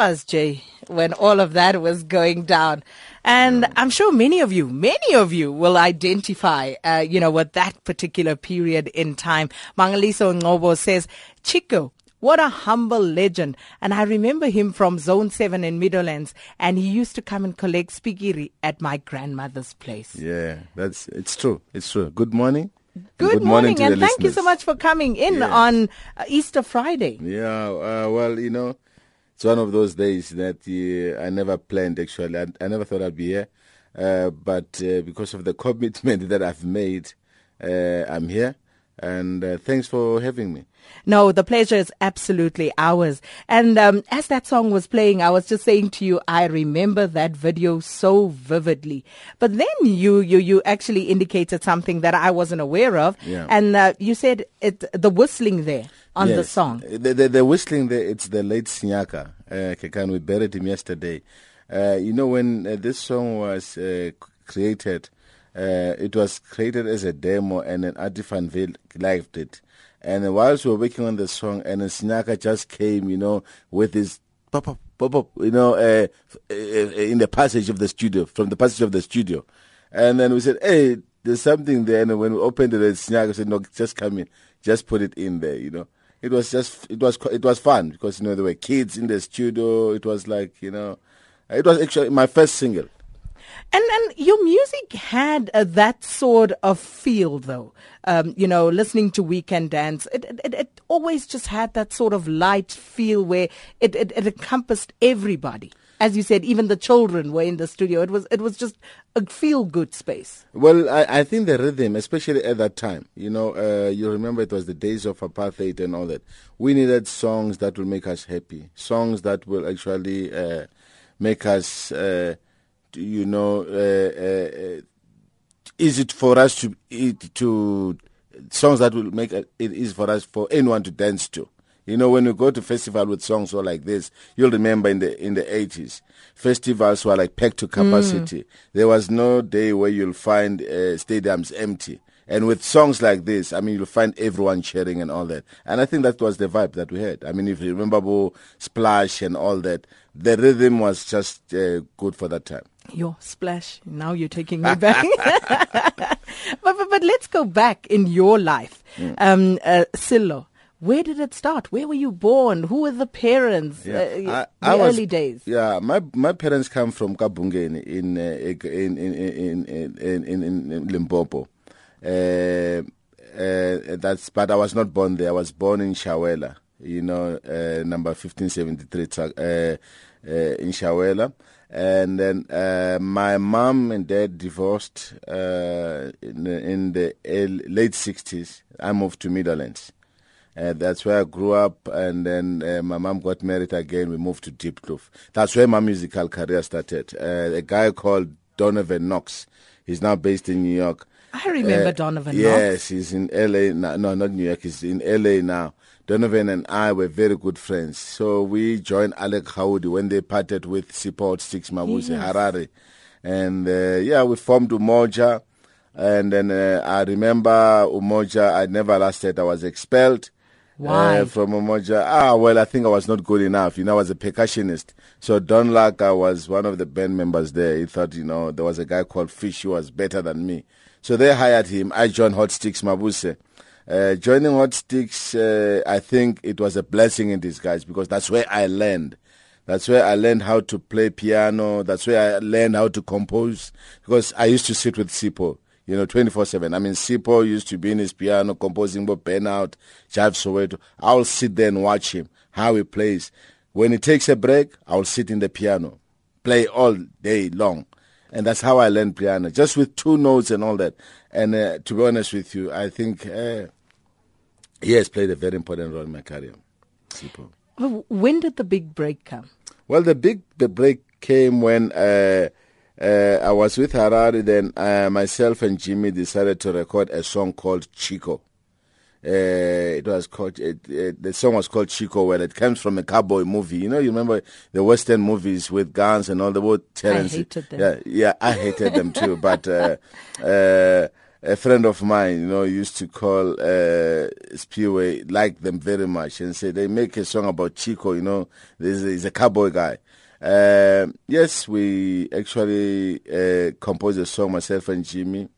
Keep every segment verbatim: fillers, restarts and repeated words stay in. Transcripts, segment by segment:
Us, Jay, when all of that was going down. And I'm sure many of you, many of you will identify, uh, you know, with that particular period in time. Mangaliso Ngobo says, Chicco, what a humble legend. And I remember him from Zone seven in Midlands, and he used to come and collect spigiri at my grandmother's place. Yeah, that's it's true. It's true. Good morning. Good, Good morning, morning and thank listeners. You so much for coming in yeah. on uh, Easter Friday. Yeah, uh, well, you know, it's one of those days that uh, I never planned, actually. I, I never thought I'd be here. Uh, but uh, because of the commitment that I've made, uh, I'm here. And uh, thanks for having me. No, the pleasure is absolutely ours. And um, as that song was playing, I was just saying to you, I remember that video so vividly. But then you you, you actually indicated something that I wasn't aware of. Yeah. And uh, you said it, the whistling there on yes. the song. The, the, the whistling there, it's the late Senyaka uh, Kekan. We buried him yesterday. Uh, you know, when uh, this song was uh, created, Uh, it was created as a demo, and then Adifanville liked it. And whilst we were working on the song, and then Senyaka just came, you know, with his pop up, pop up, you know, uh, in the passage of the studio, from the passage of the studio. And then we said, hey, there's something there. And when we opened it, Senyaka said, no, just come in, just put it in there, you know. It was just, it was, it was fun because, you know, there were kids in the studio. It was like, you know, it was actually my first single. And and your music had uh, that sort of feel, though. Um, you know, listening to Weekend Dance, it, it it always just had that sort of light feel where it, it, it encompassed everybody. As you said, even the children were in the studio. It was it was just a feel-good space. Well, I, I think the rhythm, especially at that time, you know, uh, you remember it was the days of apartheid and all that. We needed songs that will make us happy, songs that will actually uh, make us... Uh, you know, uh, uh, is it for us to to songs that will make it easy for us for anyone to dance to? You know, when we go to festival with songs or like this, you'll remember in the in the eighties, festivals were like packed to capacity. Mm. There was no day where you'll find uh, stadiums empty. And with songs like this, I mean, you'll find everyone cheering and all that. And I think that was the vibe that we had. I mean, if you remember Bo, Splash and all that, the rhythm was just uh, good for that time. Your Splash, now you're taking me back. but, but but let's go back in your life. Mm. Um, uh, Sello, where did it start? Where were you born? Who were the parents? Yeah. Uh, I, the I was, early days. Yeah, my my parents come from Kabungene in, uh, in, in, in, in, in, in, in Limpopo. Uh, uh, that's but I was not born there. I was born in Shawela, you know, uh, number fifteen seventy-three uh, uh, in Shawela. And then uh, my mom and dad divorced uh, in, in the late sixties. I moved to Midlands. Uh, that's where I grew up. And then uh, my mom got married again. We moved to Diepkloof. That's where my musical career started. Uh, a guy called Donovan Knox. He's now based in New York. I remember uh, Donovan Knox. Yes, he's in L A now. No, not New York. He's in L A now. Donovan and I were very good friends. So we joined Alec Haudi when they parted with Sipho, Hotstix Mabuse, yes. Harari. And uh, yeah, we formed Umoja. And then uh, I remember Umoja, I never lasted. I was expelled. Why? Uh, from Umoja. Ah, well, I think I was not good enough. You know, I was a percussionist. So Don Laka was one of the band members there. He thought, you know, there was a guy called Fish who was better than me. So they hired him. I joined Hotstix Mabuse. Uh, joining Hotstix, uh, I think it was a blessing in disguise because that's where I learned. That's where I learned how to play piano. That's where I learned how to compose because I used to sit with Sipho, you know, twenty-four seven. I mean, Sipho used to be in his piano composing for Burnout, Jive Soweto. I'll sit there and watch him, how he plays. When he takes a break, I'll sit in the piano, play all day long. And that's how I learned piano, just with two notes and all that. And uh, to be honest with you, I think uh, he has played a very important role in my career. Sipho. When did the big break come? Well, the big the break came when uh, uh, I was with Harari. Then uh, myself and Jimmy decided to record a song called Chicco. Uh, it was called. It, it, the song was called Chicco. Well, it comes from a cowboy movie. You know, you remember the Western movies with guns and all the word. Terrence. I hated them. Yeah, yeah, I hated them too. But uh, uh, a friend of mine, you know, used to call uh, Spearway, liked them very much, and say they make a song about Chicco. You know, this is a cowboy guy. Uh, yes, we actually uh, composed a song, myself and Jimmy.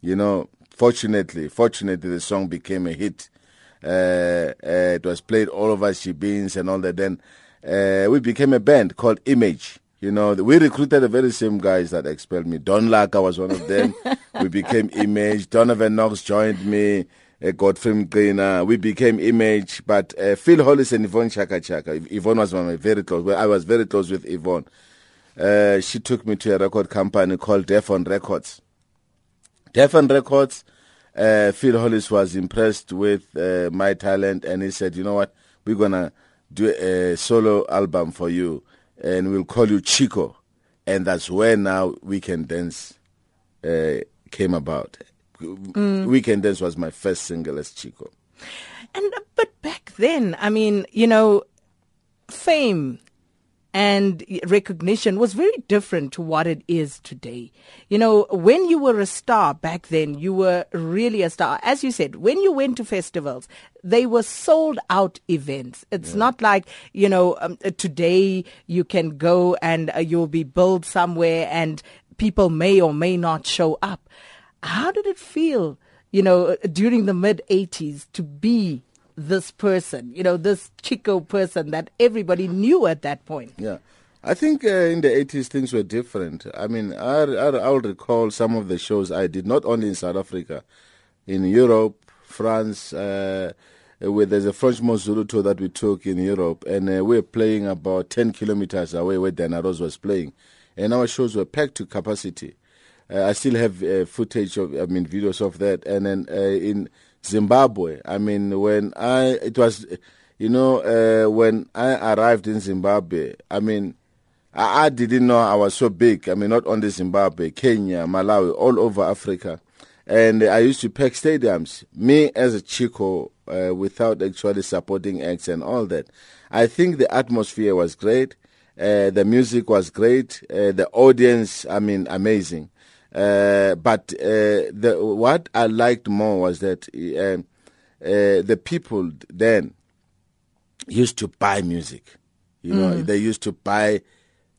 You know. Fortunately, fortunately, the song became a hit. Uh, uh, it was played all over Shibins and all that. Then uh, we became a band called Image. You know, we recruited the very same guys that expelled me. Don Laka was one of them. We became Image. Donovan Knox joined me. Uh, Godfrey Mgrina. We became Image. But uh, Phil Hollis and Yvonne Chaka Chaka. Yvonne was one of my very close. Well, I was very close with Yvonne. Uh, she took me to a record company called Defon Records. Defon Records, uh, Phil Hollis was impressed with uh, my talent, and he said, you know what, we're going to do a solo album for you, and we'll call you Chicco. And that's where now Weekend Dance uh, came about. Mm. Weekend Dance was my first single as Chicco. And but back then, I mean, you know, fame and recognition was very different to what it is today. You know, when you were a star back then, you were really a star. As you said, when you went to festivals, they were sold out events. It's yeah. not like, you know, um, today you can go and uh, you'll be billed somewhere and people may or may not show up. How did it feel, you know, during the mid eighties to be this person, you know, this Chicco person that everybody knew at that point? Yeah. I think uh, in the eighties things were different. I mean, I, I, I'll recall some of the shows I did, not only in South Africa, in Europe, France, uh, where there's a French Mozulu tour that we took in Europe, and uh, we were playing about ten kilometers away where Diana Ross was playing, and our shows were packed to capacity. Uh, I still have uh, footage of, I mean, videos of that, and then uh, in Zimbabwe. I mean, when I, it was, you know, uh, when I arrived in Zimbabwe, I mean, I, I didn't know I was so big. I mean, not only Zimbabwe, Kenya, Malawi, all over Africa. And I used to pack stadiums, me as a Chicco, uh, without actually supporting acts and all that. I think the atmosphere was great. Uh, the music was great. Uh, the audience, I mean, amazing. Uh, but uh, the, what I liked more was that uh, uh, the people then used to buy music. You know, mm. they used to buy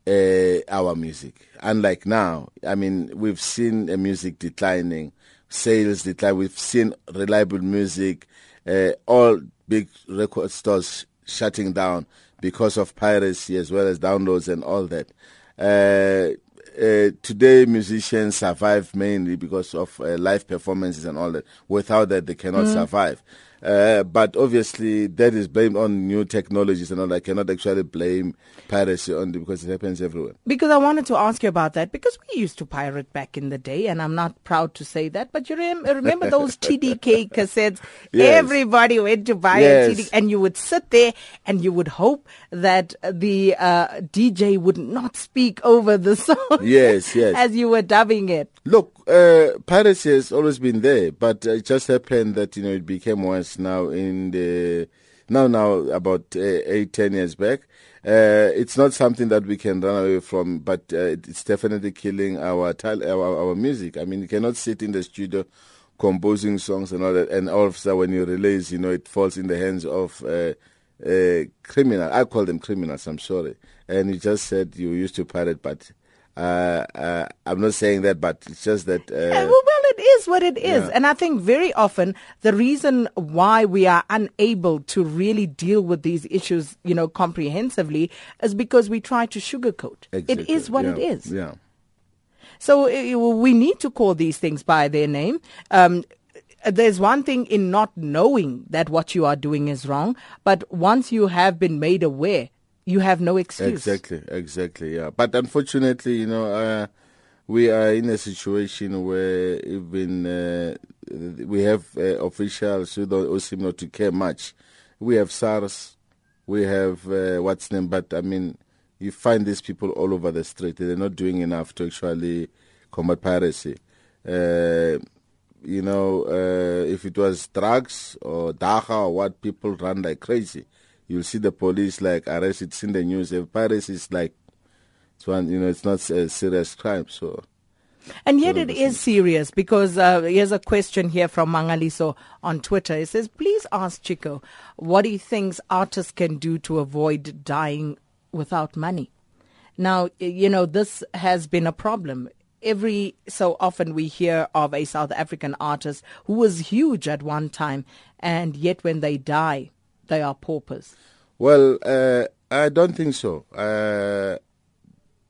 uh, our music. Unlike now, I mean, we've seen uh, music declining, sales decline. We've seen reliable music, uh, all big record stores shutting down because of piracy as well as downloads and all that. Uh, uh, today, musicians survive mainly because of uh, live performances and all that. Without that, they cannot mm. survive. Uh, but obviously, that is blamed on new technologies and all that. I cannot actually blame piracy on it because it happens everywhere. Because I wanted to ask you about that, because we used to pirate back in the day, and I'm not proud to say that, but you rem- remember those T D K cassettes? Yes. Everybody went to buy yes. a T D K, and you would sit there and you would hope that the uh, D J would not speak over the song yes, yes. as you were dubbing it. Look, uh, piracy has always been there, but it just happened that, you know, it became worse. Now in the now now about uh, eight ten years back, uh, it's not something that we can run away from, but uh, it's definitely killing our, tal- our our music. I mean, you cannot sit in the studio composing songs and all that, and all of a sudden when you release, you know, it falls in the hands of uh, a criminal. I call them criminals. I'm sorry. And you just said you used to pirate, but uh, uh, I'm not saying that, but it's just that. Uh, It is what it is. Yeah. And I think very often the reason why we are unable to really deal with these issues, you know, comprehensively is because we try to sugarcoat. Exactly. It is what yeah. it is. Yeah. So it, we need to call these things by their name. Um, there's one thing in not knowing that what you are doing is wrong, but once you have been made aware, you have no excuse. Exactly, exactly, yeah. But unfortunately, you know... Uh, we are in a situation where even uh, we have uh, officials who don't seem not to care much. We have SARS, we have uh, what's name, but I mean, you find these people all over the street. They're not doing enough to actually combat piracy. Uh, you know, uh, if it was drugs or dacha or what, people run like crazy. You'll see the police like arrest. It's in the news. If piracy is like. It's one, you know, it's not a serious crime, so. And yet it is serious because uh, here's a question here from Mangaliso on Twitter. He says, please ask Chicco what he thinks artists can do to avoid dying without money. Now, you know, this has been a problem. Every so often we hear of a South African artist who was huge at one time, and yet when they die, they are paupers. Well, uh, I don't think so. Uh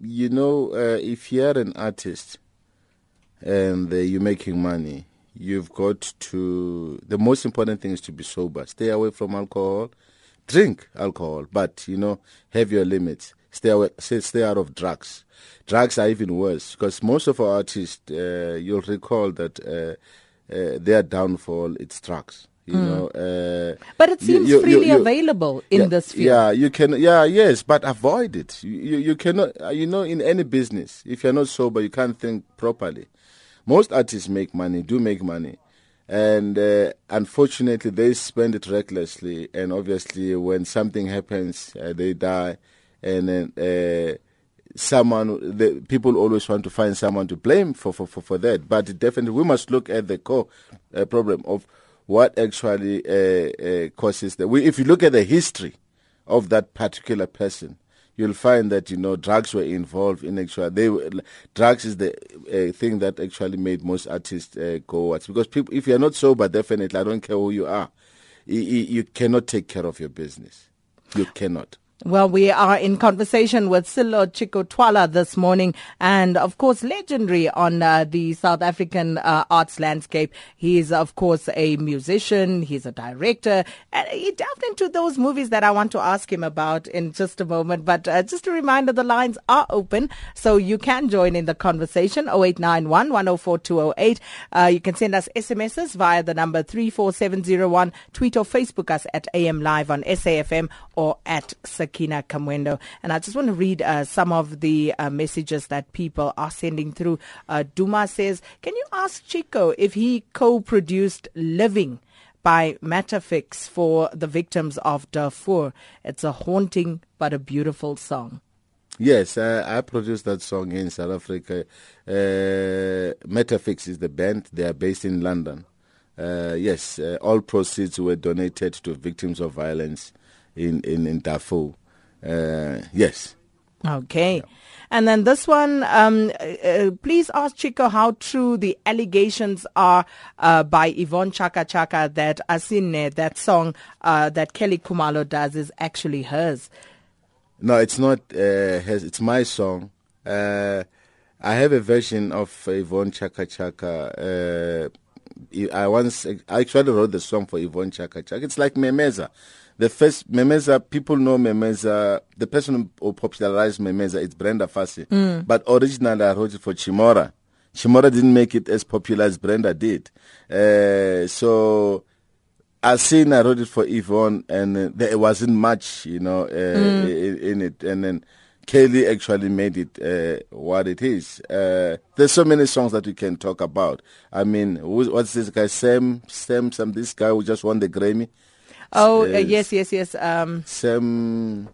You know, uh, if you are an artist and uh, you're making money, you've got to... The most important thing is to be sober. Stay away from alcohol. Drink alcohol, but, you know, have your limits. Stay away, stay out of drugs. Drugs are even worse because most of our artists, uh, you'll recall that uh, uh, their downfall, it's drugs. You mm. know, uh, but it seems you, you, freely you, you, available in yeah, this field. Yeah, you can. Yeah, yes, but avoid it. You, you you cannot. You know, in any business, if you're not sober, you can't think properly. Most artists make money, do make money, and uh, unfortunately, they spend it recklessly. And obviously, when something happens, uh, they die, and then uh, someone. The people always want to find someone to blame for for for, for that. But definitely, we must look at the core uh, problem of. What actually uh, uh, causes that? We, if you look at the history of that particular person, you'll find that you know drugs were involved in actual. They were, drugs is the uh, thing that actually made most artists uh, go out because people. If you are not sober, definitely, I don't care who you are, you, you cannot take care of your business. You cannot. Well, we are in conversation with Sello Chicco Twala this morning and, of course, legendary on uh, the South African uh, arts landscape. He is, of course, a musician. He's a director. And he delved into those movies that I want to ask him about in just a moment. But uh, just a reminder, the lines are open, so you can join in the conversation, oh eight nine one, one oh four, two oh eight. Uh, you can send us S M Ses via the number three four seven zero one. Tweet or Facebook us at A M Live on S A F M or at Sakina Kamwendo. And I just want to read uh, some of the uh, messages that people are sending through. Uh, Duma says, can you ask Chicco if he co-produced Living by Metafix for the victims of Darfur? It's a haunting but a beautiful song. Yes, uh, I produced that song in South Africa. Uh, Metafix is the band. They are based in London. Uh, yes, uh, all proceeds were donated to victims of violence in, in, in Darfur. Uh, yes. Okay. Yeah. And then this one, um, uh, please ask Chicco how true the allegations are uh, by Yvonne Chaka Chaka that Asine, that song uh, that Kelly Khumalo does, is actually hers. No, it's not uh, hers. It's my song. Uh, I have a version of Yvonne Chaka Chaka. Uh, I once I actually wrote the song for Yvonne Chaka Chaka. It's like Memeza. The first Memeza, people know Memeza. The person who popularized Memeza is Brenda Fassie. Mm. But originally I wrote it for Chimora. Chimora didn't make it as popular as Brenda did. Uh, so Asine, I wrote it for Yvonne, and there wasn't much, you know, uh, mm. in, in it. And then Kelly actually made it uh, what it is. Uh, there's so many songs that we can talk about. I mean, who, what's this guy? Sam, Sam, Sam, this guy who just won the Grammy. Oh, uh, yes, yes, yes. Um, Sam.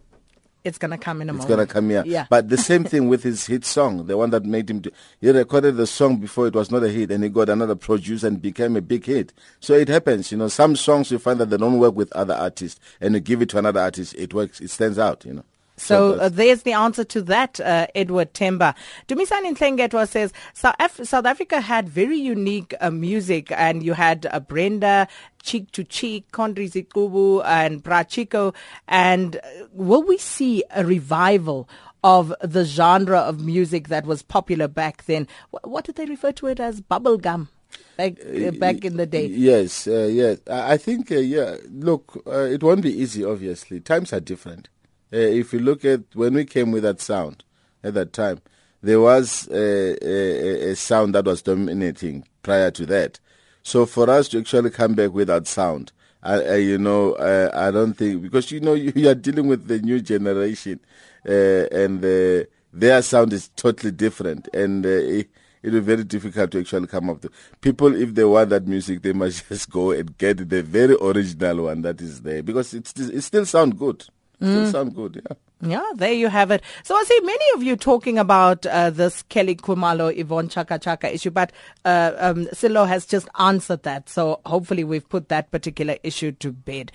It's going to come in a moment. It's going to come here. Yeah. But the same thing with his hit song, the one that made him do. He recorded the song before it was not a hit, and he got another producer and became a big hit. So it happens. You know, some songs you find that they don't work with other artists, and you give it to another artist, it works, it stands out, you know. So uh, there's the answer to that, uh, Edward Temba. Dumisani Nhlengetwa says, South, Af- South Africa had very unique uh, music, and you had uh, Brenda, Cheek to Cheek, Kondri Zikubu, and Bra Chicco. And will we see a revival of the genre of music that was popular back then? W- what did they refer to it as? Bubblegum. Back, uh, back in the day. Yes, uh, yes. I think, uh, yeah, look, uh, it won't be easy, obviously. Times are different. Uh, if you look at when we came with that sound at that time, there was a, a, a sound that was dominating prior to that. So for us to actually come back with that sound, I, I, you know, I, I don't think, because, you know, you, you are dealing with the new generation uh, and the, their sound is totally different. And uh, it, it was very difficult to actually come up to. People, if they want that music, they must just go and get the very original one that is there, because it's, it still sounds good. Mm. It sounds good, yeah. Yeah, there you have it. So I see many of you talking about uh, this Kelly Khumalo, Yvonne Chaka Chaka issue, but uh, um, Sello has just answered that. So hopefully we've put that particular issue to bed.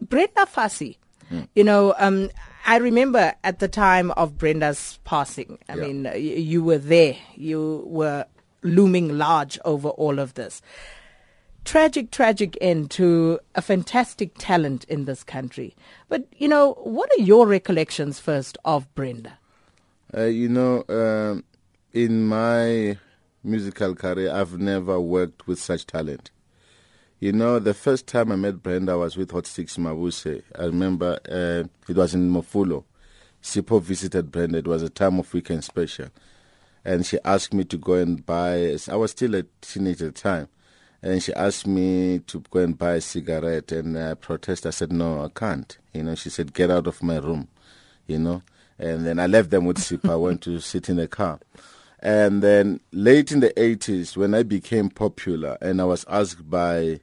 Brenda Fassie, mm. you know, um, I remember at the time of Brenda's passing, I yeah. mean, y- you were there. You were looming large over all of this. Tragic, tragic end to a fantastic talent in this country. But, you know, what are your recollections first of Brenda? Uh, you know, um, in my musical career, I've never worked with such talent. You know, the first time I met Brenda was with Hotstix Mabuse. I remember uh, it was in Mofulo. Sipho visited Brenda. It was a time of weekend special. And she asked me to go and buy. I was still a teenager at the time. And she asked me to go and buy a cigarette, and I protested. I said, no, I can't. You know, she said, get out of my room, you know. And then I left them with Sipho. I went to sit in a car. And then late in the eighties, when I became popular, and I was asked by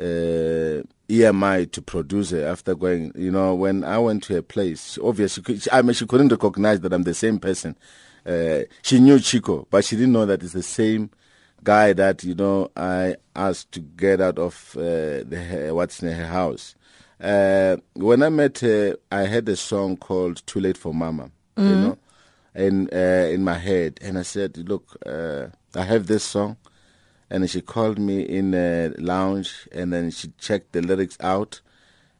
uh, E M I to produce it after going, you know, when I went to her place, obviously, she, I mean, she couldn't recognize that I'm the same person. Uh, she knew Chicco, but she didn't know that it's the same guy that, you know, I asked to get out of uh, the, her, what's in her house. Uh, when I met her, I had a song called Too Late for Mama, mm. you know, and, uh, in my head. And I said, look, uh, I have this song. And she called me in a lounge, and then she checked the lyrics out.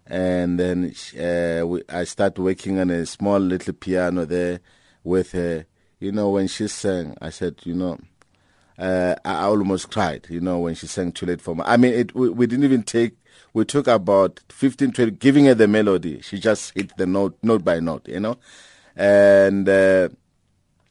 And then she, uh, we, I started working on a small little piano there with her. You know, when she sang, I said, you know, Uh, I almost cried, you know, when she sang Too Late for Me. I mean, it, we, we didn't even take, we took about fifteen, twenty, giving her the melody. She just hit the note, note by note, you know. And uh,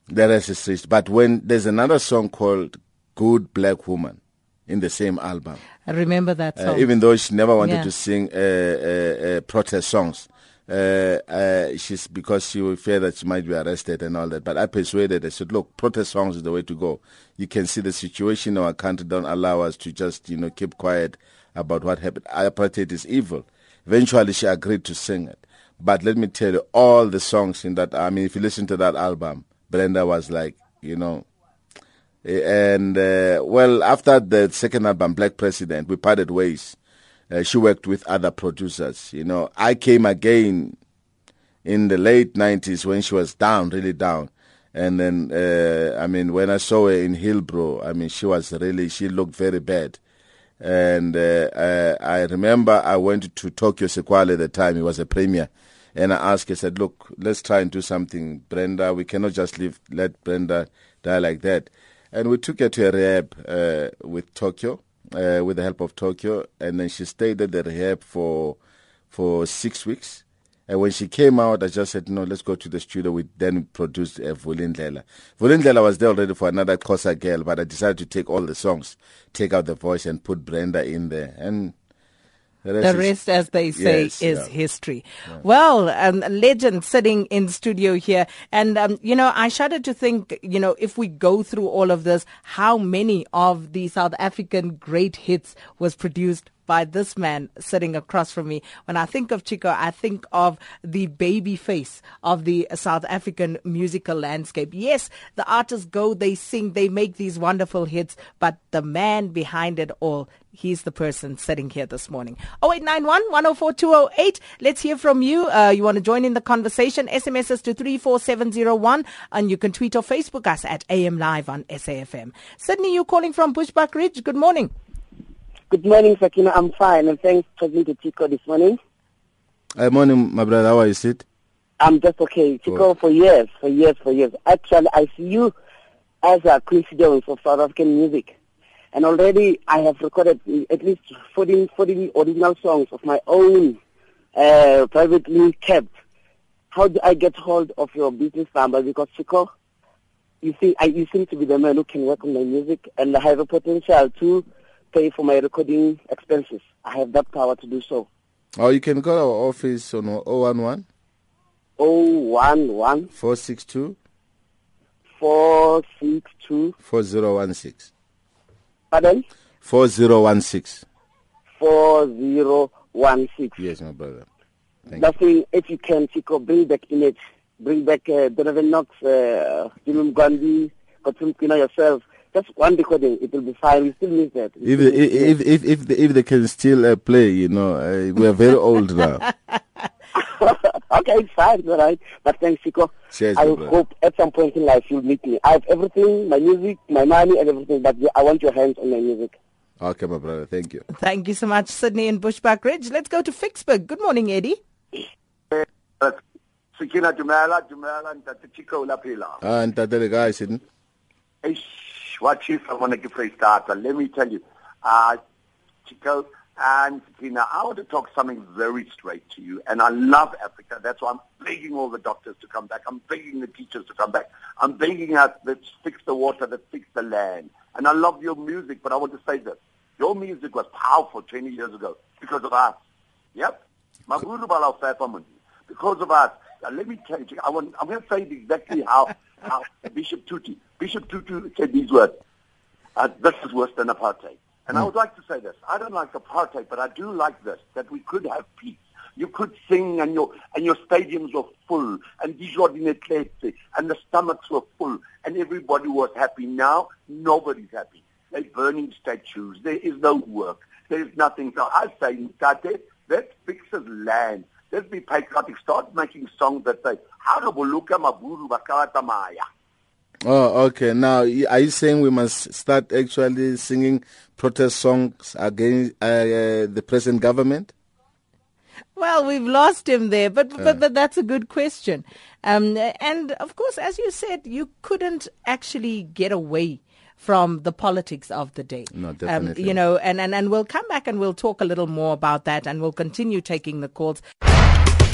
the rest is trist. But when there's another song called Good Black Woman in the same album. I remember that song. Uh, even though she never wanted yeah. to sing uh, uh, uh, protest songs. Uh, uh, she's because she feared that she might be arrested and all that. But I persuaded her. I said, look, protest songs is the way to go. You can see the situation in our country don't allow us to just, you know, keep quiet about what happened. Apartheid is evil. Eventually, she agreed to sing it. But let me tell you, all the songs in that, I mean, if you listen to that album, Brenda was like, you know, and, uh, well, after the second album, Black President, we parted ways. Uh, she worked with other producers, you know. I came again in the late nineties when she was down, really down. And then, uh, I mean, when I saw her in Hillbrow, I mean, she was really, she looked very bad. And uh, uh, I remember I went to Tokyo Sequoia at the time. It was a premiere. And I asked, I said, look, let's try and do something, Brenda. We cannot just leave, let Brenda die like that. And we took her to a rehab uh, with Tokyo, uh, with the help of Tokyo. And then she stayed at the rehab for for six weeks. And when she came out, I just said, no, let's go to the studio. We then produced uh, Vulindlela. Vulindlela was there already for another Xhosa girl, but I decided to take all the songs, take out the voice and put Brenda in there. And the rest, the rest is, as they say, yes, is yeah. history. Yeah. Well, um, a legend sitting in studio here. And, um, you know, I shudder to think, you know, if we go through all of this, how many of the South African great hits was produced by this man sitting across from me. When I think of Chicco, I think of the baby face of the South African musical landscape. Yes, the artists go, they sing, they make these wonderful hits, but the man behind it all, he's the person sitting here this morning. oh eight nine one, one oh four, two oh eight. Let's hear from you. Uh, you want to join in the conversation? S M S us to three four seven oh one, and you can tweet or Facebook us at A M Live on S A F M. Sydney, you're calling from Bushbuck Ridge. Good morning. Good morning, Sakina. I'm fine, and thanks for talking to Chicco this morning. Good morning, my brother. How are you, Sid? I'm just okay. Chicco, oh. for years, for years, for years. Actually, I see you as a coincidence of South African music. And already I have recorded at least fourteen, fourteen original songs of my own, uh, privately kept. How do I get hold of your business number? Because, Chicco, you see, I, you seem to be the man who can work on my music, and I have a potential to pay for my recording expenses. I have that power to do so. Oh, you can call our office on oh one one. oh one one. four six two. four six two. four zero one six. Pardon? four zero one six. four zero one six. Yes, my brother. Thank Nothing, you. If you can, Chicco, bring back Image. Bring back uh, Donovan Knox, uh, Jimmy Gandhi, Kotum Kina yourself. Just one recording, it will be fine. We still miss that. If, still miss if, that. if if if they, if they can still uh, play, you know, uh, we are very old now. Okay, it's fine, all right. But thanks, Chicco. Cheers, I brother. Hope at some point in life you'll meet me. I have everything, my music, my money, and everything. But I want your hands on my music. Okay, my brother. Thank you. Thank you so much, Sydney and Bushbuck Ridge. Let's go to Fixburg. Good morning, Eddie. Sikina Dumela, Dumela, and Tata Chicco Lapila. Ah, and Tata the guy, Sydney. What is I want to give a start? Let me tell you, uh, Chicco and Tina, I want to talk something very straight to you. And I love Africa. That's why I'm begging all the doctors to come back. I'm begging the teachers to come back. I'm begging us that fix the water, that fix the land. And I love your music, but I want to say this. Your music was powerful twenty years ago because of us. Yep. Because of us. Now, let me tell you, I want, I'm going to say exactly how, how Bishop Tutu, Bishop Tutu said these words, uh, this is worse than apartheid. And mm. I would like to say this. I don't like apartheid, but I do like this, that we could have peace. You could sing and your and your stadiums were full, and and the stomachs were full, and everybody was happy. Now, nobody's happy. They're burning statues. There is no work. There is nothing. So I say, Mtate, that fixes land. Let's be patriotic. Start making songs that say, Harabuluka Maburu Bakata Maya. Oh, okay. Now, are you saying we must start actually singing protest songs against uh, uh, the present government? Well, we've lost him there, but but, uh. but that's a good question. Um, and, of course, as you said, you couldn't actually get away from the politics of the day. No, definitely. Um, you know, and, and, and we'll come back and we'll talk a little more about that, and we'll continue taking the calls.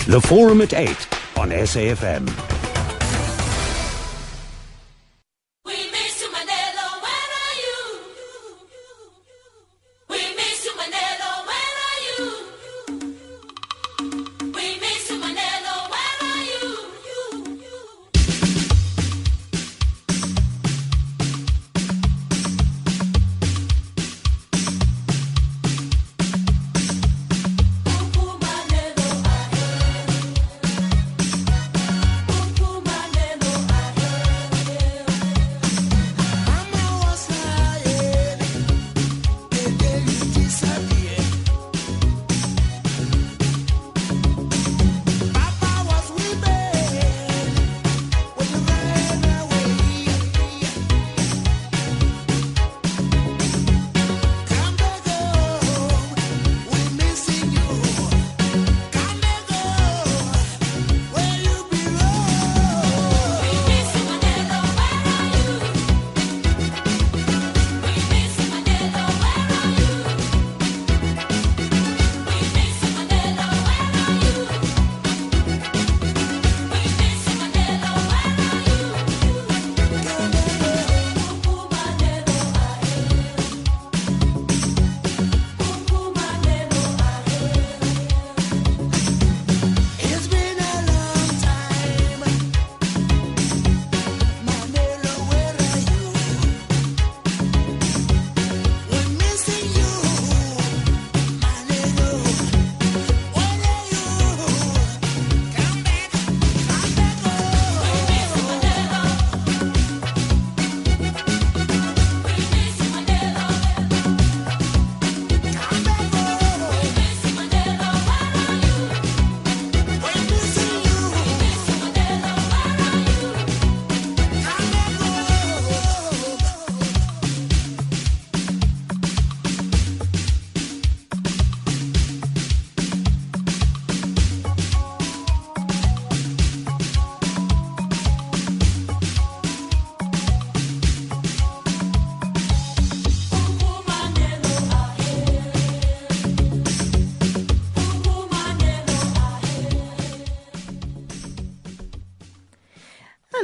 The Forum at eight on S A F M.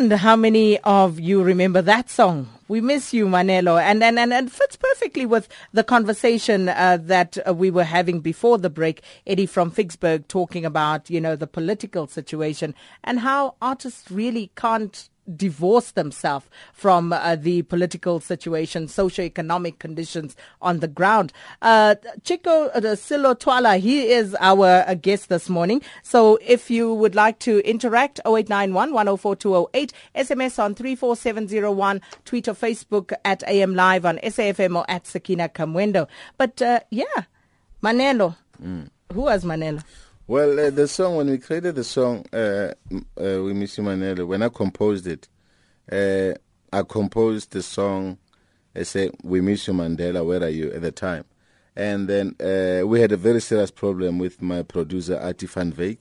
stunned how many of you remember that song. We miss you, Manelo. And and, and, and fits perfectly with the conversation uh, that uh, we were having before the break. Eddie from Ficksburg talking about, you know, the political situation and how artists really can't divorce themselves from uh, the political situation, socioeconomic conditions on the ground. Uh, Chicco uh, Sello Twala, he is our uh, guest this morning. So if you would like to interact, oh eight nine one, one oh four, two oh eight, S M S on three four seven oh one, tweet or Facebook at A M Live on S A F M or at Sakina Kamwendo. But uh, yeah, Manelo. Mm. Who was Manelo? Well, uh, the song, when we created the song, uh, uh, We Miss You Manelo, when I composed it, uh, I composed the song, I said, We Miss You Mandela, Where Are You, at the time. And then uh, we had a very serious problem with my producer, Adifanville,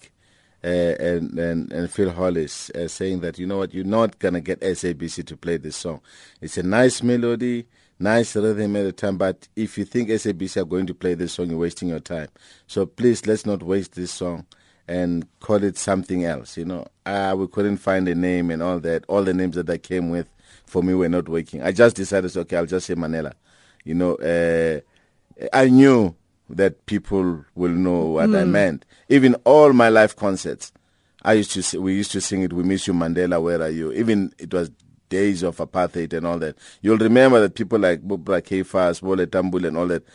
uh, and, and, and Phil Hollis, uh, saying that, you know what, you're not going to get S A B C to play this song. It's a nice melody. Nice rhythm at the time, but if you think S A B C are going to play this song, you're wasting your time. So please, let's not waste this song and call it something else, you know. Uh, we couldn't find a name and all that. All the names that I came with, for me, were not working. I just decided, okay, I'll just say Manela. You know, uh, I knew that people will know what mm. I meant. Even all my live concerts, I used to we used to sing it, We Miss You, Mandela, Where Are You? Even it was days of apartheid and all that. You'll remember that people like Bubra Kefas, Wole Tambul and all that,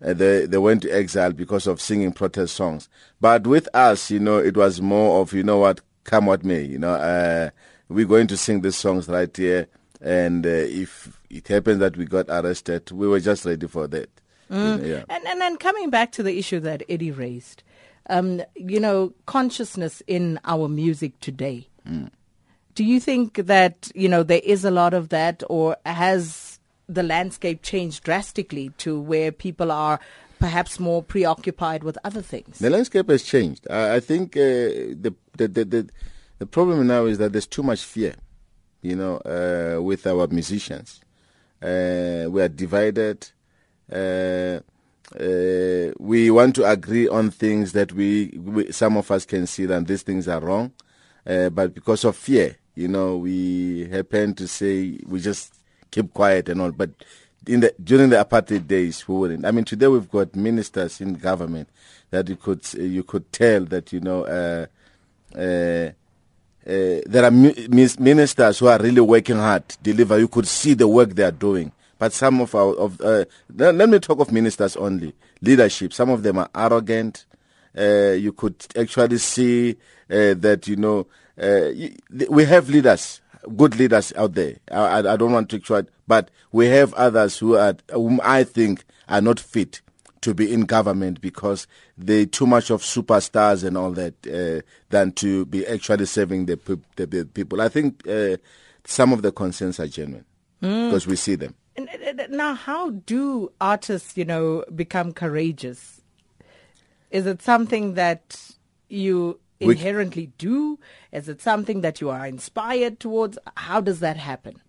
uh, they, they went to exile because of singing protest songs. But with us, you know, it was more of, you know what, come what may, you know, uh, we're going to sing these songs right here. And uh, if it happens that we got arrested, we were just ready for that. Mm. You know, yeah. And, and then coming back to the issue that Eddie raised, um, you know, consciousness in our music today. Mm. Do you think that, you know, there is a lot of that, or has the landscape changed drastically to where people are perhaps more preoccupied with other things? The landscape has changed. I, I think uh, the, the, the, the, the problem now is that there's too much fear, you know, uh, with our musicians. Uh, we are divided. Uh, uh, we want to agree on things that we, we some of us can see that these things are wrong. Uh, but because of fear, you know, we happen to say we just keep quiet and all. But in the during the apartheid days, we wouldn't. I mean, today we've got ministers in government that you could you could tell that, you know, uh, uh, uh, there are ministers who are really working hard to deliver. You could see the work they are doing. But some of our of uh, let me talk of ministers only. Leadership. Some of them are arrogant. Uh, you could actually see uh, that, you know, uh, we have leaders, good leaders out there. I, I, I don't want to try, but we have others who are, whom I think are not fit to be in government because they're too much of superstars and all that uh, than to be actually serving the, the, the people. I think uh, some of the concerns are genuine mm. because we see them. Now, how do artists, you know, become courageous? Is it something that you inherently do? Is it something that you are inspired towards? How does that happen?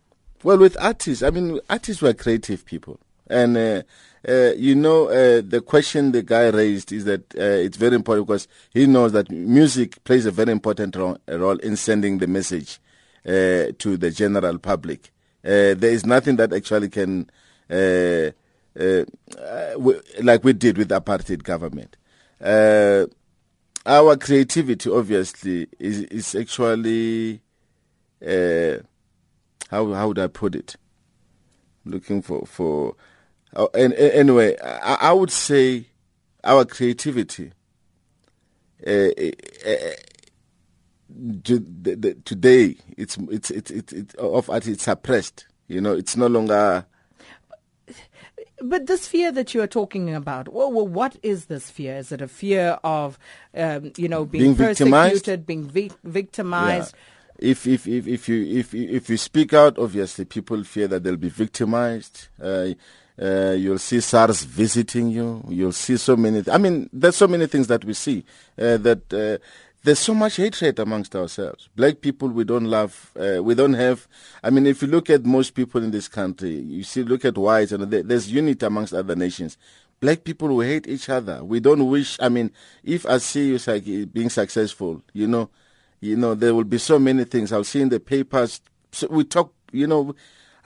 Well, with artists, I mean, artists were creative people. And, uh, uh, you know, uh, the question the guy raised is that uh, it's very important because he knows that music plays a very important ro- role in sending the message uh, to the general public. Uh, there is nothing that actually can, uh, uh, w- like we did with the apartheid government. Uh, our creativity, obviously, is, is actually, uh, how how would I put it? Looking for, for uh, and, uh, anyway, I, I would say our creativity uh, uh, to, the, the, today, it's it's it's it's it, of art, it's suppressed. You know, it's no longer. But this fear that you are talking about, well, well, what is this fear? Is it a fear of, um, you know, being, being persecuted, victimized? being vi- victimized? Yeah. If if if if you if if you speak out, obviously people fear that they'll be victimized. Uh, uh, you'll see SARS visiting you. You'll see so many. Th- I mean, there's so many things that we see. Uh, that uh, there's so much hatred amongst ourselves. Black people, we don't love. Uh, we don't have. I mean, if you look at most people in this country, you see, look at whites, and there's unity amongst other nations. Black people, we hate each other. We don't wish. I mean, if I see you being successful, you know, You know, there will be so many things. I'll see in the papers. So we talk, you know,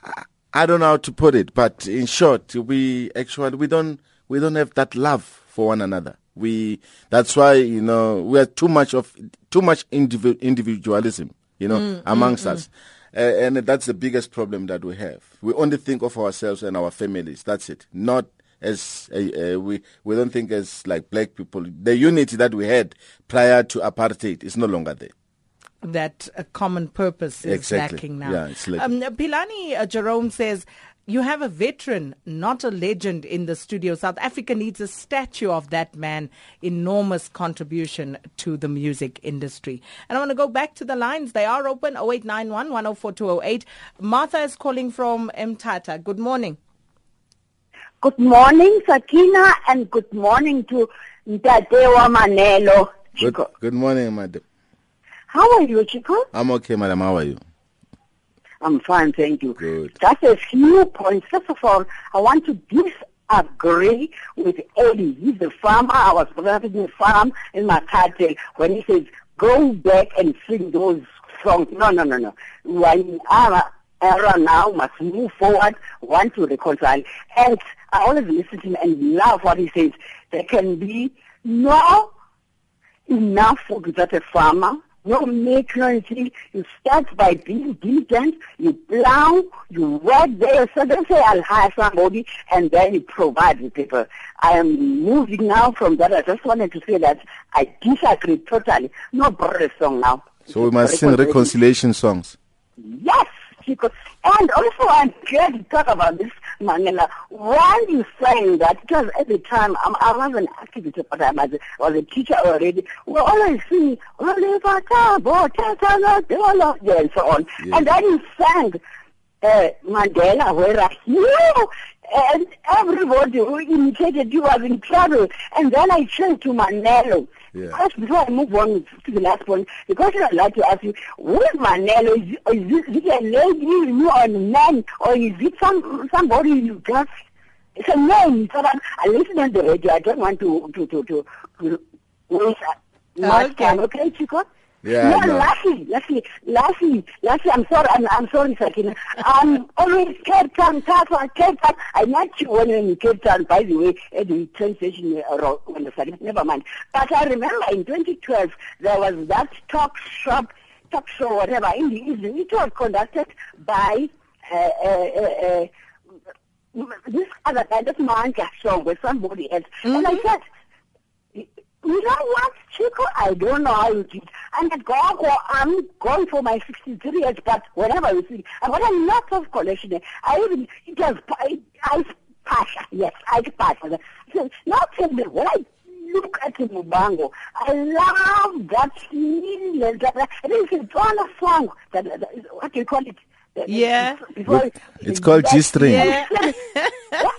I, I don't know how to put it, but in short, we actually, we don't, we don't have that love for one another. We, that's why, you know, we are too much of, too much indiv- individualism, you know, mm, amongst mm, us. Mm. Uh, and that's the biggest problem that we have. We only think of ourselves and our families. That's it. Not as uh, uh, we we don't think as like black people. The unity that we had prior to apartheid is no longer there. That a common purpose is exactly. lacking now. Yeah, it's lacking. Um, Pilani uh, Jerome says, you have a veteran, not a legend in the studio. South Africa needs a statue of that man. Enormous contribution to the music industry. And I want to go back to the lines. They are open, oh eight nine one, one oh four two oh eight. Martha is calling from Mthatha. Good morning. Good morning, Sakina, and good morning to Ntatewa Manelo. Good, good morning, madam. How are you, Chicco? I'm okay, madam. How are you? I'm fine, thank you. Good. Just a few points. First of all, I want to disagree with Eddie. He's a farmer. I was planting a farm in my country when he says, go back and sing those songs. No, no, no, no. When our era now must move forward, want to reconcile. And I always listen to him and love what he says. There can be no enough food that a farmer. No maturity. You start by being diligent. You plow. You work there. So don't say, I'll hire somebody, and then you provide the people. I am moving now from that. I just wanted to say that I disagree totally. No brother song now. So we must sing reconciliation songs. Yes. Because, and also, I'm glad to talk about this, Mangela. Why are you saying that? Because every time, I'm, I was an activist, but I was a teacher already. We always sing, and so on. Yeah. And then you sang uh, Mandela, where are you? And everybody who imitated you was in trouble. And then I changed to Manelo. Yeah. First, before I move on to the last one, the question I'd like to ask you, who is Manelo? Is, is, is it a lady, you or a man, or is it some somebody you just... It's a man. So I listen on the radio. I don't want to... to, to, to, to waste much time. Okay, Chicco? Yeah, no, lastly, lastly, lastly, lastly, I'm sorry, I'm, I'm sorry, Sakina. I'm always Cape Town, Cape Town, Cape Town. I met you when in Cape Town, by the way, at the train station, never mind. But I remember in twenty twelve, there was that talk shop, talk show, whatever, in the evening. It was conducted by uh, uh, uh, uh, this other guy, this manga show with somebody else. Mm-hmm. And I said, you know what, Chicco? I don't know how you did. I'm at Gogo. I'm going for my sixty-three years, but whatever you see, I've got a lot of collection. I even, it was, I, I pass, yes, I pass. So now tell me, when I look at the Mubango, I love that million, that, it's a dollar song, that, that, what do you call it? Yeah. Look, it's called G-string. Yeah.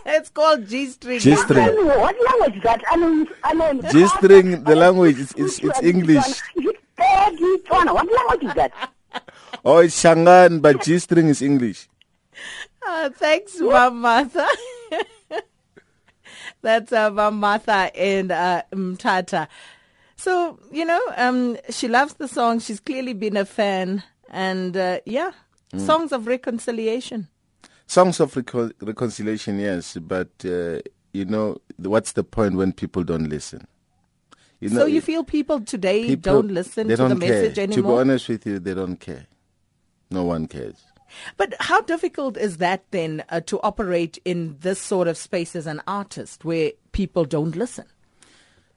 It's called G-string. G-string. What language is that? I mean, I mean, G-string, the language, is, it's, it's English. What language is that? Oh, it's Shangan, but G-string is English. Oh, thanks, Martha. That's uh, Martha and uh, Mthatha. So, you know, um, she loves the song. She's clearly been a fan. And, uh, yeah. Mm. Songs of reconciliation. Songs of reco- reconciliation, yes. But, uh, you know, what's the point when people don't listen? You know, so you feel people today people, don't listen to don't the care. message anymore? To be honest with you, they don't care. No one cares. But how difficult is that then uh, to operate in this sort of space as an artist where people don't listen?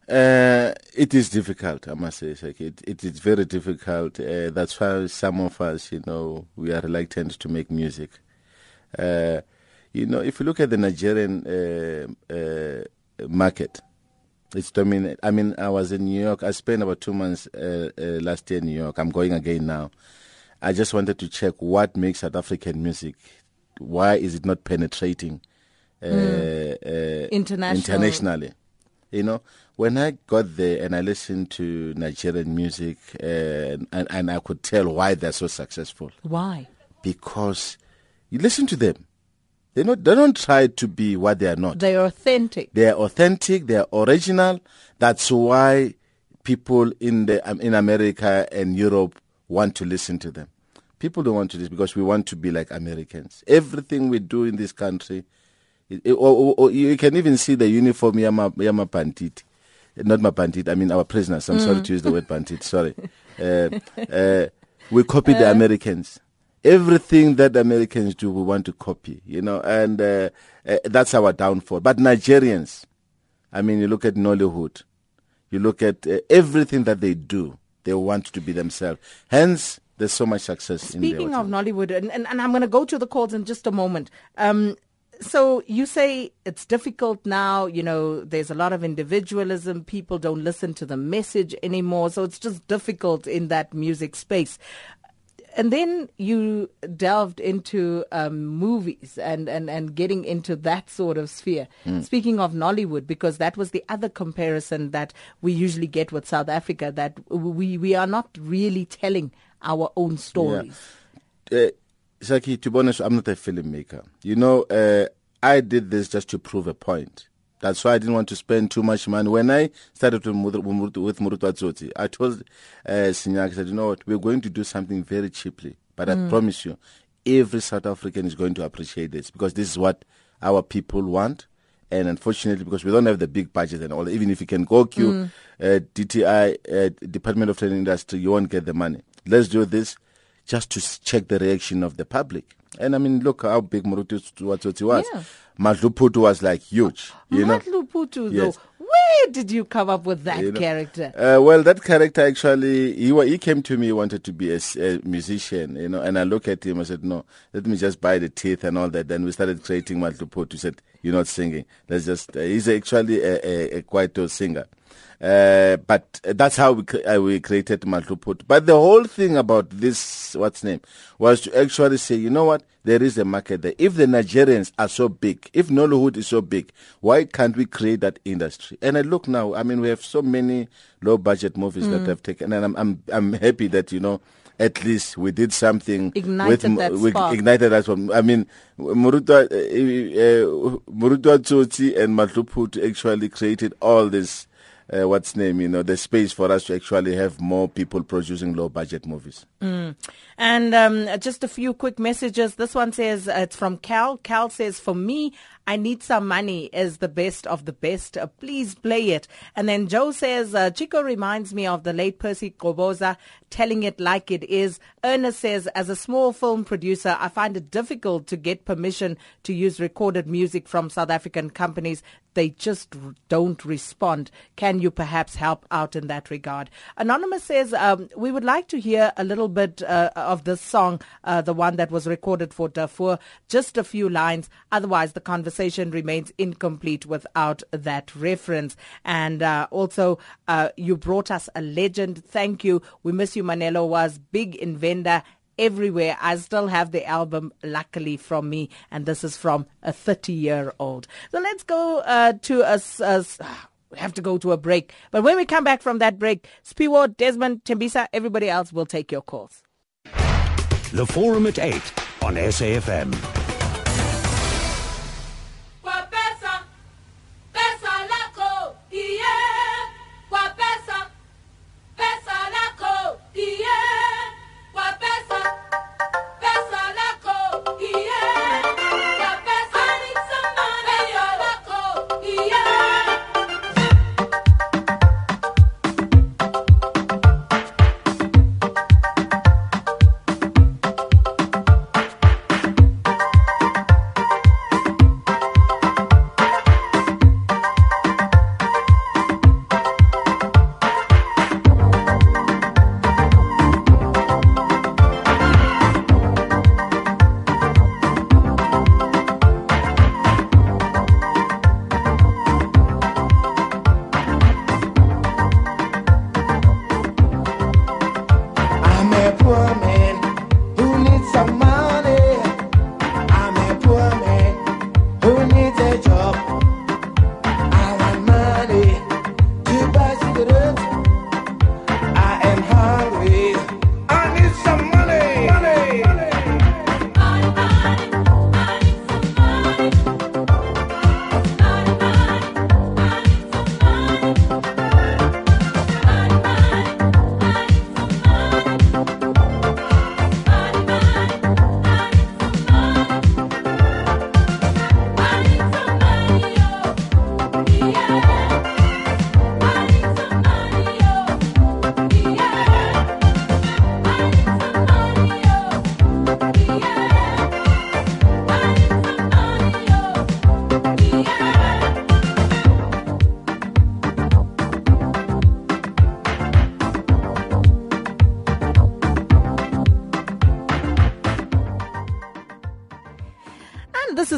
Uh, it is difficult, I must say. It, it is very difficult. Uh, that's why some of us, you know, we are reluctant to make music. Uh, you know, if you look at the Nigerian uh, uh, market, it's dominant. I mean, I was in New York. I spent about two months uh, uh, last year in New York. I'm going again now. I just wanted to check what makes South African music. Why is it not penetrating uh, mm. uh, International. internationally? You know, when I got there and I listened to Nigerian music, uh, and, and I could tell why they're so successful. Why? Because you listen to them. They not, they don't try to be what they are not. They are authentic. They are authentic. They are original. That's why people in the um, in America and Europe want to listen to them. People don't want to listen because we want to be like Americans. Everything we do in this country, it, it, or, or, or you can even see the uniform Yama, Yama Pandit. Not my bandit, I mean our prisoners. I'm mm. sorry to use the word bandit, sorry. Uh, uh, we copied uh. the Americans. Everything that the Americans do, we want to copy, you know, and uh, uh, that's our downfall. But Nigerians, I mean, you look at Nollywood, you look at uh, everything that they do, they want to be themselves. Hence, there's so much success. Speaking in Speaking of Nollywood, and, and, and I'm going to go to the calls in just a moment. Um, So you say it's difficult now, you know, there's a lot of individualism, people don't listen to the message anymore, so it's just difficult in that music space. And then you delved into um, movies and, and, and getting into that sort of sphere. Mm. Speaking of Nollywood, because that was the other comparison that we usually get with South Africa, that we, we are not really telling our own stories. Yeah. Uh- Saki, to be honest, I'm not a filmmaker. You know, uh, I did this just to prove a point. That's why I didn't want to spend too much money. When I started with Murutwa Tsotsi, I told uh, Senyaka, I said, you know what, we're going to do something very cheaply. But mm. I promise you, every South African is going to appreciate this because this is what our people want. And unfortunately, because we don't have the big budget and all, even if you can go queue, mm. uh, D T I, uh, Department of Trade and Industry, you won't get the money. Let's do this. Just to check the reaction of the public. And I mean, look how big Murutwa Tsotsi was. Yeah. Matluputu was like huge. You Matluputu, know? Yes. Though, where did you come up with that you know? character? Uh, well, that character actually, he he came to me, he wanted to be a, a musician, you know, and I looked at him, I said, no, let me just buy the teeth and all that. Then we started creating Matluputu. He said, you're not singing. Let's just, uh, he's actually a, a, a quite old singer. Uh, but that's how we uh, we created Matluputu. But the whole thing about this, what's name, was to actually say, you know what, there is a market there. If the Nigerians are so big, if Nollywood is so big, why can't we create that industry? And I look now, I mean, we have so many low-budget movies mm. that have taken, and I'm, I'm I'm happy that, you know, at least we did something. Ignited with, that we spark. Ignited that spark. I mean, Murutwa Tsotsi and Matluputu actually created all this. Uh, what's name, you know, the space for us to actually have more people producing low-budget movies. Mm. And um, just a few quick messages. This one says, uh, it's from Cal. Cal says, for me, I Need Some Money is the best of the best. Uh, please play it. And then Joe says, uh, Chicco reminds me of the late Percy Qoboza, telling it like it is. Ernest says, as a small film producer, I find it difficult to get permission to use recorded music from South African companies. They just don't respond. Can you perhaps help out in that regard? Anonymous says, um, we would like to hear a little bit uh, of this song, uh, the one that was recorded for Darfur, just a few lines. Otherwise, the conversation remains incomplete without that reference. And uh, also, uh, you brought us a legend. Thank you. We miss you. Manelo was big in Venda everywhere. I still have the album, luckily, from me. And this is from a thirty-year-old. So let's go uh, to a... a we have to go to a break. But when we come back from that break, Sipho, Desmond, Tembisa, everybody else will take your calls. The Forum at eight on S A F M.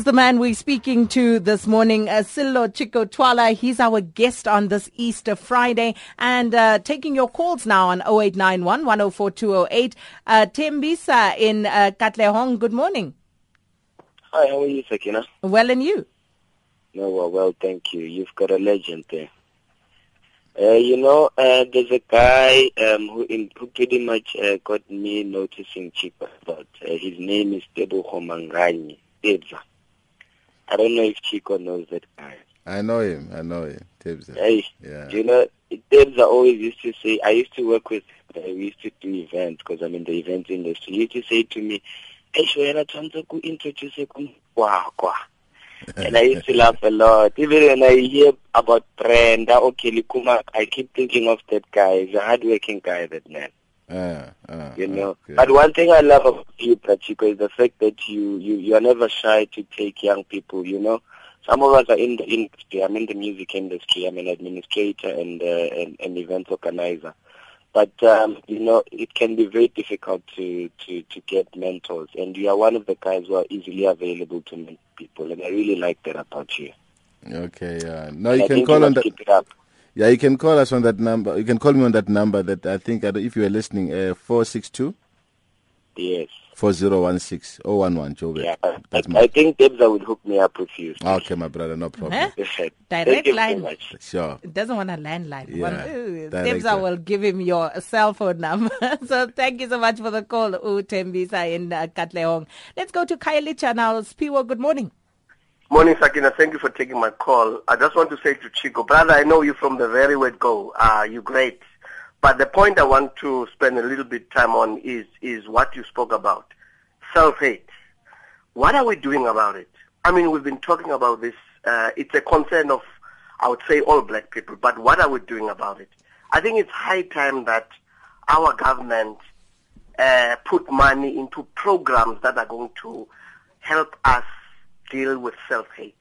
the man we're speaking to this morning, uh, Sello Chicco Twala. He's our guest on this Easter Friday. And uh, taking your calls now on oh eight nine one, one oh four, two oh eight. Uh, Tembisa in uh, Katlehong, good morning. Hi, how are you, Sakina? Well, and you? No, well, well, thank you. You've got a legend there. Uh, you know, uh, there's a guy um, who, in, who pretty much uh, got me noticing Chicco, but uh, his name is Tebo Homanganyi, Tabza. I don't know if Chicco knows that guy. I know him, I know him, Tabza. Hey, yeah. You know, Tabza always used to say, I used to work with, uh, we used to do events, because I'm in the event industry. He used to say to me, hey, Shoyana, Tanzaku introduce you to Kwakwa. And I used to laugh a lot. Even when I hear about Brenda or Kelly Khumalo, I keep thinking of that guy. He's a hardworking guy, that man. Uh, uh, you know. Okay. But one thing I love about you, Chicco, is the fact that you, you, you are never shy to take young people, you know. Some of us are in the industry. I'm in the music industry. I'm an administrator and uh, an, an event organizer. But, um, you know, it can be very difficult to, to, to get mentors. And you are one of the guys who are easily available to many people. And I really like that about you. Okay, yeah. No, you I can call you on that. Yeah, you can call us on that number. You can call me on that number that I think, if you are listening, uh, four six two. Yes. four oh one six oh one one, Jobe. Yeah, That's I, my... I think Tabza would hook me up with you. Okay, my brother, no problem. Uh-huh. Direct line. So sure. It doesn't want a landline. Yeah, Tabza will give him your cell phone number. So thank you so much for the call, Utembisa in uh, Katlehong. Let's go to Kailicha now. Sipho, good morning. Morning, Sakina. Thank you for taking my call. I just want to say to Chicco, brother, I know you from the very word go. Uh, you're great. But the point I want to spend a little bit time on is is what you spoke about, self-hate. What are we doing about it? I mean, we've been talking about this. Uh, it's a concern of, I would say, all black people. But what are we doing about it? I think it's high time that our government uh, put money into programs that are going to help us deal with self-hate.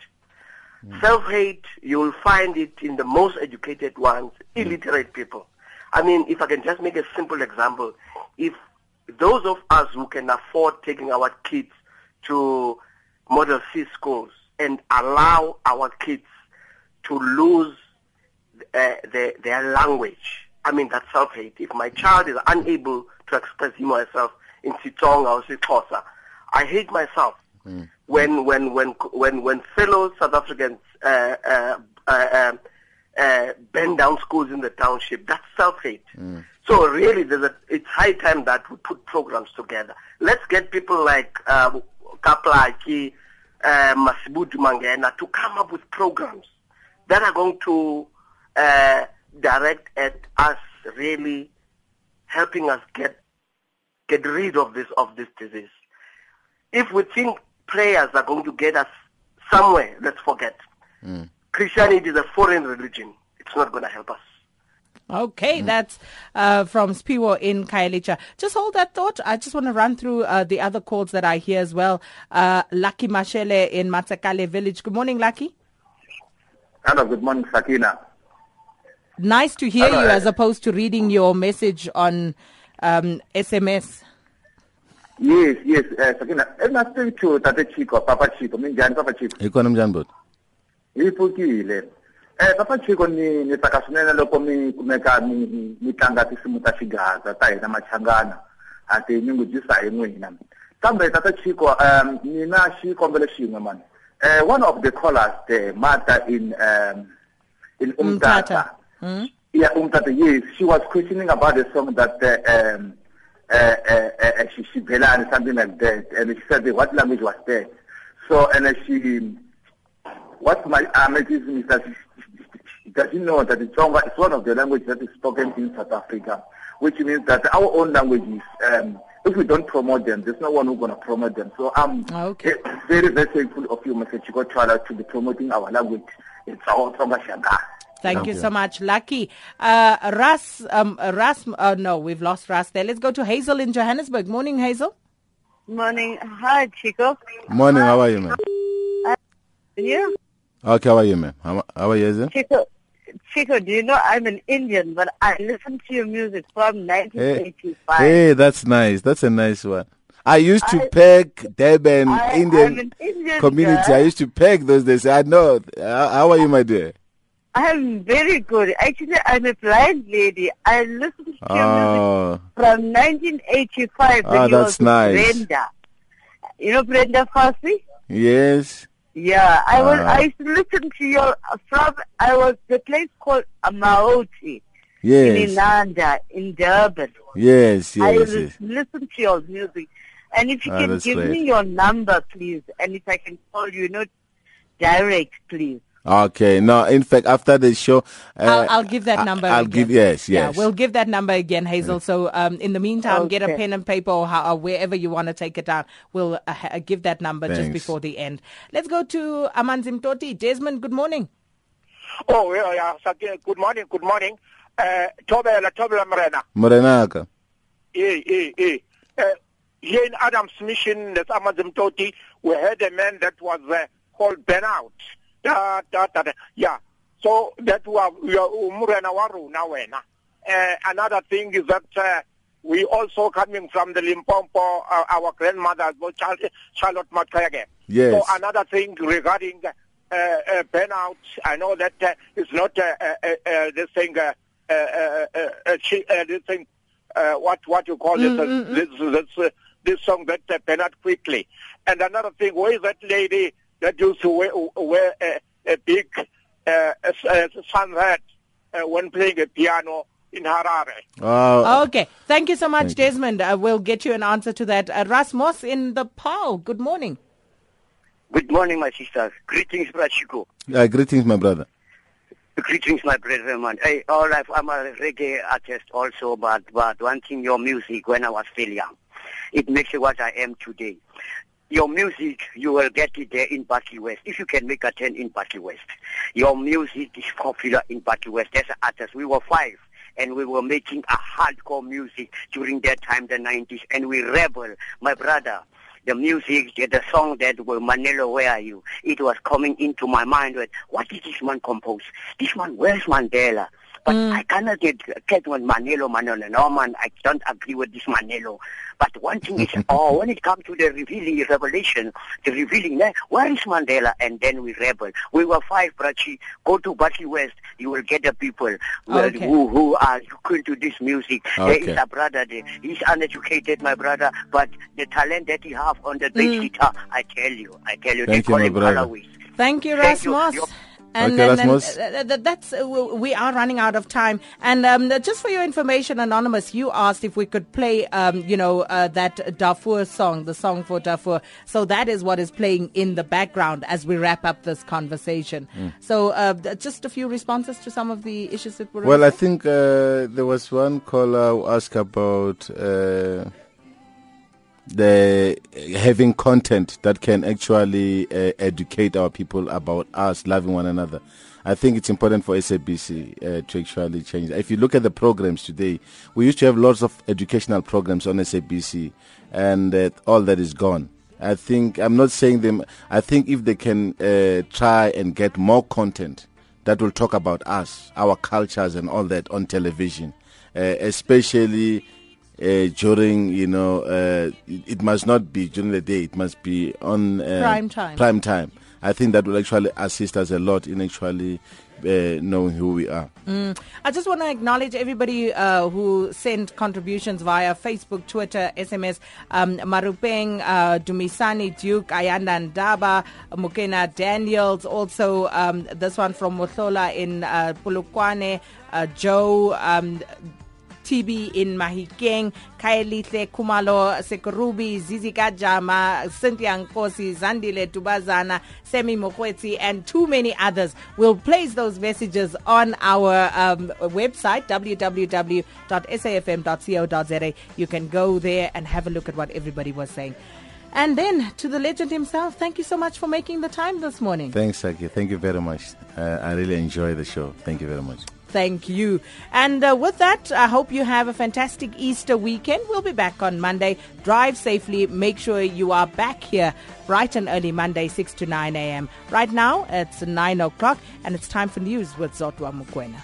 Mm. Self-hate, you'll find it in the most educated ones, illiterate mm. people. I mean, if I can just make a simple example, if those of us who can afford taking our kids to Model C schools and allow our kids to lose uh, their, their language, I mean, that's self-hate. If my child is unable to express him or herself in Sitsonga or Sixhosa, I hate myself. Mm. When, when, when, when, when fellow South Africans uh, uh, uh, Uh, bend down schools in the township. That's self-hate. Mm. So really, there's a, it's high time that we put programs together. Let's get people like uh, Kaplaki, uh, Masibudu Mangena to come up with programs that are going to uh, direct at us, really helping us get get rid of this of this disease. If we think prayers are going to get us somewhere, let's forget. Mm. Christianity is a foreign religion. It's not going to help us. Okay, mm. that's uh, from Sipho in Kailicha. Just hold that thought. I just want to run through uh, the other calls that I hear as well. Uh, Lucky Mashele in Matsakale Village. Good morning, Lucky. Hello, good morning, Sakina. Nice to hear Hello. you as opposed to reading your message on um, S M S. Yes, yes, uh, Sakina. I'm not saying to Tate Chicco, Papa Chicco. I'm Jan Papa Chicco. You call him Jan Bud. Ipukile. Eh papa Chicco ni ni takasunena loko mi kumeka mi mi tanga tisimu ta xigaza ta hina machangana ati ni ngujisa hi n'wina. Kambe tata Chicco um ni na xikombelo xin'we man. Eh one of the callers there, Martha in um in Umtata. Mm. Yeah, Umtata, yes, she was questioning about the song that uh, um uh uh, uh she she Belani, something like that, and she said what language was that. So and uh, she What my amazing is that she doesn't know that Xitsonga is one of the languages that is spoken in South Africa, which means that our own languages, um, if we don't promote them, there's no one who's going to promote them. So I'm okay. very, very thankful of you, Mister Chicco Twala, to be promoting our language in Xitsonga Shanga. Thank, Thank you, you so much, Lucky. Uh, Ras, um, Ras, uh, no, we've lost Ras there. Let's go to Hazel in Johannesburg. Morning, Hazel. Morning. Hi, Chicco. Morning. How are you, man? Uh, you? Okay, how are you, ma'am? How, how are you, Hazel? Chicco, Chicco, do you know I'm an Indian, but I listen to your music from nineteen eighty-five. Hey, hey, that's nice. That's a nice one. I used to I, peg Durban I, Indian, Indian community. Girl. I used to peg those days. I know. How are you, my dear? I'm very good. Actually, I'm a blind lady. I listened to music oh. from nineteen eighty-five. Oh, when that's nice. Brenda. You know Brenda Fassie? Yes. Yeah, I was. Uh, I used to listen to your from. I was the place called Amaoti. Yes. In Inanda, in Durban. Yes, yes. I used yes. to listen to your music, and if you oh, can give great. me your number, please, and if I can call you, not direct, please. Okay. No, in fact, after the show, uh, I'll, I'll give that number. I'll again. give yes, yes. Yeah, we'll give that number again, Hazel. So, um, in the meantime, okay. get a pen and paper or, how, or wherever you want to take it down. We'll uh, give that number Thanks. just before the end. Let's go to Amanzimtoti. Desmond, good morning. Oh, yeah, yeah. Good morning. Good morning. Uh, Tobela, Tobela, Morena. Morena. Eh, eh, eh. Here in Adam's Mission, that's Amanzimtoti, we had a man that was uh, called burnout. Da, da, da, da. Yeah, so that we are, we are Umurenawaru now. Uh, another thing is that uh, we also coming from the Limpopo, uh, our grandmother, Charlotte Matayage. Yes. So another thing regarding uh, uh, burnout, I know that uh, it's not uh, uh, uh, this thing, uh, uh, uh, uh, uh, this thing, uh, what what you call mm-hmm. this, uh, this, this, uh, this song that uh, burnout quickly. And another thing, where is that lady that used to wear, wear a, a big uh, sun hat uh, when playing a piano in Harare? Oh. Okay. Thank you so much, Thank Desmond. Uh, we'll get you an answer to that. Uh, Rasmus in the Pau. Good morning. Good morning, my sisters. Greetings, Brother Chicco. Uh, greetings, my brother. Greetings, my brother, man. Hey, all right, I'm a reggae artist also, but, but one thing, your music, when I was still young, it makes me what I am today. Your music, you will get it there in Batli West. If you can make a ten in Batli West, your music is popular in Batli West. As an artist, we were five, and we were making a hardcore music during that time, the nineties, and we rebel, my brother. The music, the song that was Manelo, Where Are You? It was coming into my mind. With, what did this man compose? This man, where's Mandela? But mm. I cannot get, get with Manelo, Manolo. No, man, I don't agree with this Manelo. But one thing is, oh, when it comes to the revealing revelation, the revealing, where is Mandela? And then we rebel. We were five, Brachi. Go to Batli West. You will get the people okay. who, who are going to this music. Okay. There is a brother there. He's uneducated, my brother. But the talent that he has on the bass mm. guitar, I tell you, I tell you, Thank they you, call him Alawi. Thank you, Rasmus. And, okay, and, and uh, that's uh, we are running out of time. And um, just for your information, Anonymous, you asked if we could play, um, you know, uh, that Darfur song, the song for Darfur. So that is what is playing in the background as we wrap up this conversation. Mm. So uh, just a few responses to some of the issues that were Well, raised. I think uh, there was one caller who asked about uh, the having content that can actually uh, educate our people about us loving one another. I think it's important for S A B C uh, to actually change. If you look at the programs today, we used to have lots of educational programs on S A B C, and uh, all that is gone. I think I'm not saying them. I think if they can uh, try and get more content that will talk about us, our cultures, and all that on television, uh, especially. Uh, during, you know, uh, it, it must not be during the day. It must be on uh, prime time. Prime time. I think that will actually assist us a lot in actually uh, knowing who we are. Mm. I just want to acknowledge everybody uh, who sent contributions via Facebook, Twitter, S M S. Um, Marupeng, uh, Dumisani, Duke, Ayanda Ndaba, Mukena Daniels. Also, um, this one from Mothola in uh, Pulukwane, uh, Joe. Um, T B in Mahikeng, Kelly Khumalo, Sekurubi, Zizi Kajama, Cynthia Nkosi, Zandile Tubazana, Semi Mokwetsi, and too many others. We'll place those messages on our um, website, w w w dot s a f m dot co dot z a. You can go there and have a look at what everybody was saying. And then to the legend himself, thank you so much for making the time this morning. Thanks, Saki. Thank you very much. Uh, I really enjoy the show. Thank you very much. Thank you. And uh, with that, I hope you have a fantastic Easter weekend. We'll be back on Monday. Drive safely. Make sure you are back here bright and early Monday, six to nine a m Right now, it's nine o'clock, and it's time for news with Zotwa Mukwena.